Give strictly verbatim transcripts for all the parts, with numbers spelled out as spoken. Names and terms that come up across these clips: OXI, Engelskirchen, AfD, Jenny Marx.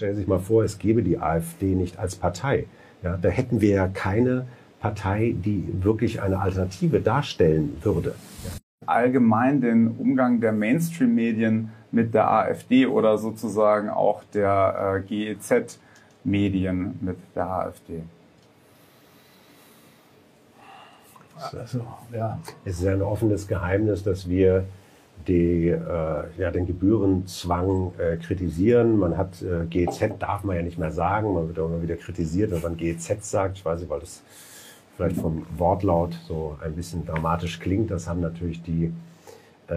stellen Sie sich mal vor, es gäbe die AfD nicht als Partei. Ja, da hätten wir ja keine Partei, die wirklich eine Alternative darstellen würde. Allgemein den Umgang der Mainstream-Medien mit der AfD oder sozusagen auch der äh, G E Z-Medien mit der AfD. Also, ja. Es ist ein offenes Geheimnis, dass wir die, äh, ja, den Gebührenzwang äh, kritisieren. Man hat äh, G E Z, darf man ja nicht mehr sagen, man wird auch immer wieder kritisiert, wenn man G E Z sagt. Ich weiß nicht, weil das vielleicht vom Wortlaut so ein bisschen dramatisch klingt. Das haben natürlich die äh,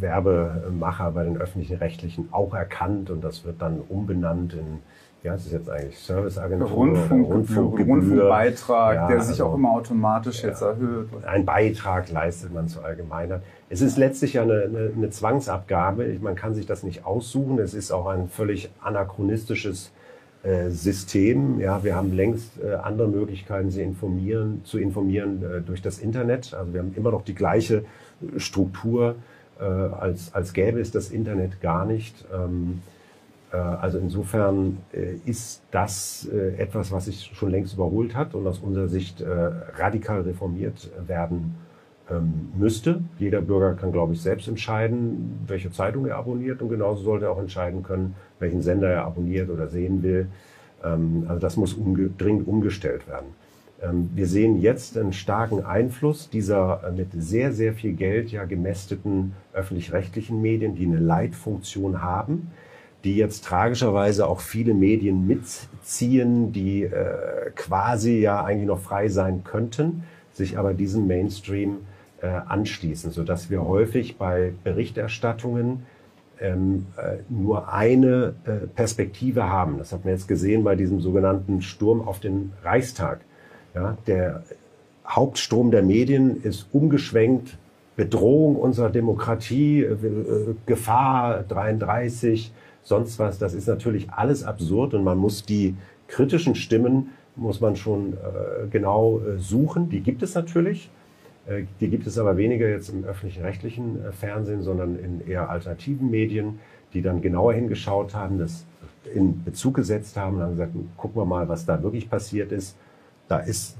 Werbemacher bei den öffentlichen Rechtlichen auch erkannt und das wird dann umbenannt in, ja, es ist jetzt eigentlich Serviceagentur, Rundfunk, Rundfunkgebühr, Rundfunkbeitrag, ja, der sich also auch immer automatisch ja, jetzt erhöht. Ein Beitrag leistet man zur Allgemeinheit. Es ist letztlich ja eine, eine, eine Zwangsabgabe. Man kann sich das nicht aussuchen. Es ist auch ein völlig anachronistisches äh, System. Ja, wir haben längst äh, andere Möglichkeiten, sie informieren, zu informieren äh, durch das Internet. Also wir haben immer noch die gleiche Struktur, äh, als, als gäbe es das Internet gar nicht. Ähm, Also insofern ist das etwas, was sich schon längst überholt hat und aus unserer Sicht radikal reformiert werden müsste. Jeder Bürger kann, glaube ich, selbst entscheiden, welche Zeitung er abonniert und genauso sollte er auch entscheiden können, welchen Sender er abonniert oder sehen will. Also das muss dringend umgestellt werden. Wir sehen jetzt einen starken Einfluss dieser mit sehr, sehr viel Geld ja gemästeten öffentlich-rechtlichen Medien, die eine Leitfunktion haben, die jetzt tragischerweise auch viele Medien mitziehen, die äh, quasi ja eigentlich noch frei sein könnten, sich aber diesem Mainstream äh, anschließen, sodass wir häufig bei Berichterstattungen ähm, äh, nur eine äh, Perspektive haben. Das hat man jetzt gesehen bei diesem sogenannten Sturm auf den Reichstag. Ja, der Hauptstrom der Medien ist umgeschwenkt, Bedrohung unserer Demokratie, äh, äh, Gefahr dreiunddreißig, sonst was, das ist natürlich alles absurd und man muss die kritischen Stimmen, muss man schon äh, genau äh, suchen. Die gibt es natürlich, äh, die gibt es aber weniger jetzt im öffentlich-rechtlichen äh, Fernsehen, sondern in eher alternativen Medien, die dann genauer hingeschaut haben, das in Bezug gesetzt haben und haben gesagt, gucken wir mal, was da wirklich passiert ist. Da ist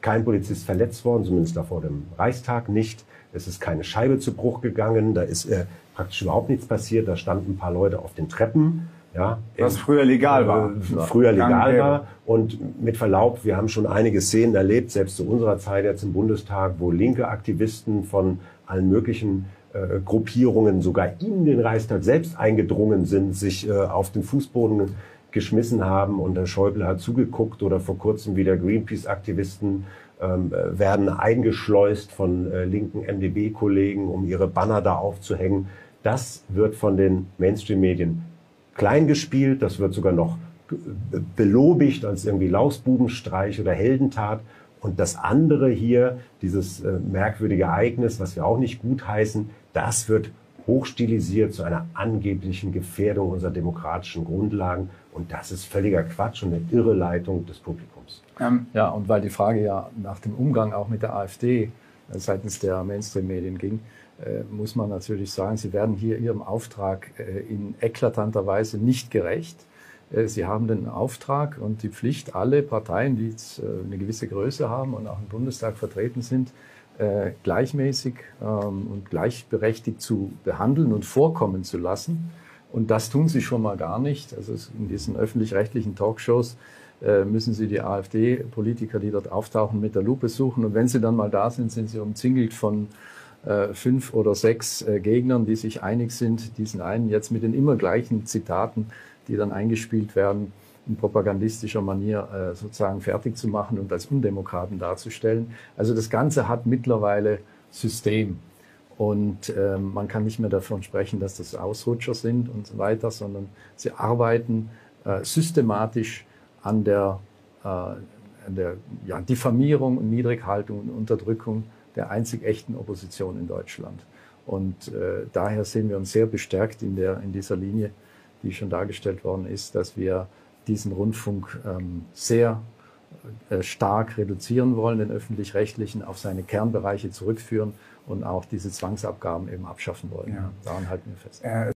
kein Polizist verletzt worden, zumindest da vor dem Reichstag nicht. Es ist keine Scheibe zu Bruch gegangen, da ist äh, praktisch überhaupt nichts passiert. Da standen ein paar Leute auf den Treppen. Ja, was früher legal war. Früher legal war. Und mit Verlaub, wir haben schon einige Szenen erlebt, selbst zu unserer Zeit jetzt im Bundestag, wo linke Aktivisten von allen möglichen äh, Gruppierungen sogar in den Reichstag selbst eingedrungen sind, sich äh, auf den Fußboden geschmissen haben und der Schäuble hat zugeguckt oder vor kurzem wieder Greenpeace-Aktivisten ähm, werden eingeschleust von äh, linken M D B-Kollegen, um ihre Banner da aufzuhängen. Das wird von den Mainstream-Medien klein gespielt, das wird sogar noch belobigt als irgendwie Lausbubenstreich oder Heldentat. Und das andere hier, dieses äh, merkwürdige Ereignis, was wir auch nicht gutheißen, das wird hochstilisiert zu einer angeblichen Gefährdung unserer demokratischen Grundlagen. Und das ist völliger Quatsch und eine Irreleitung des Publikums. Ja, und weil die Frage ja nach dem Umgang auch mit der AfD seitens der Mainstream-Medien ging, muss man natürlich sagen, sie werden hier ihrem Auftrag in eklatanter Weise nicht gerecht. Sie haben den Auftrag und die Pflicht, alle Parteien, die jetzt eine gewisse Größe haben und auch im Bundestag vertreten sind, gleichmäßig und gleichberechtigt zu behandeln und vorkommen zu lassen. Und das tun sie schon mal gar nicht. Also in diesen öffentlich-rechtlichen Talkshows äh, müssen sie die AfD-Politiker, die dort auftauchen, mit der Lupe suchen. Und wenn sie dann mal da sind, sind sie umzingelt von äh, fünf oder sechs äh, Gegnern, die sich einig sind, diesen einen jetzt mit den immer gleichen Zitaten, die dann eingespielt werden, in propagandistischer Manier äh, sozusagen fertig zu machen und als Undemokraten darzustellen. Also das Ganze hat mittlerweile System. Und äh, man kann nicht mehr davon sprechen, dass das Ausrutscher sind und so weiter, sondern sie arbeiten äh, systematisch an der, äh, an der ja, Diffamierung und Niedrighaltung und Unterdrückung der einzig echten Opposition in Deutschland. Und äh, daher sehen wir uns sehr bestärkt in, der, in dieser Linie, die schon dargestellt worden ist, dass wir diesen Rundfunk ähm, sehr äh, stark reduzieren wollen, den Öffentlich-Rechtlichen auf seine Kernbereiche zurückführen und auch diese Zwangsabgaben eben abschaffen wollen. Ja. Daran halten wir fest. Äh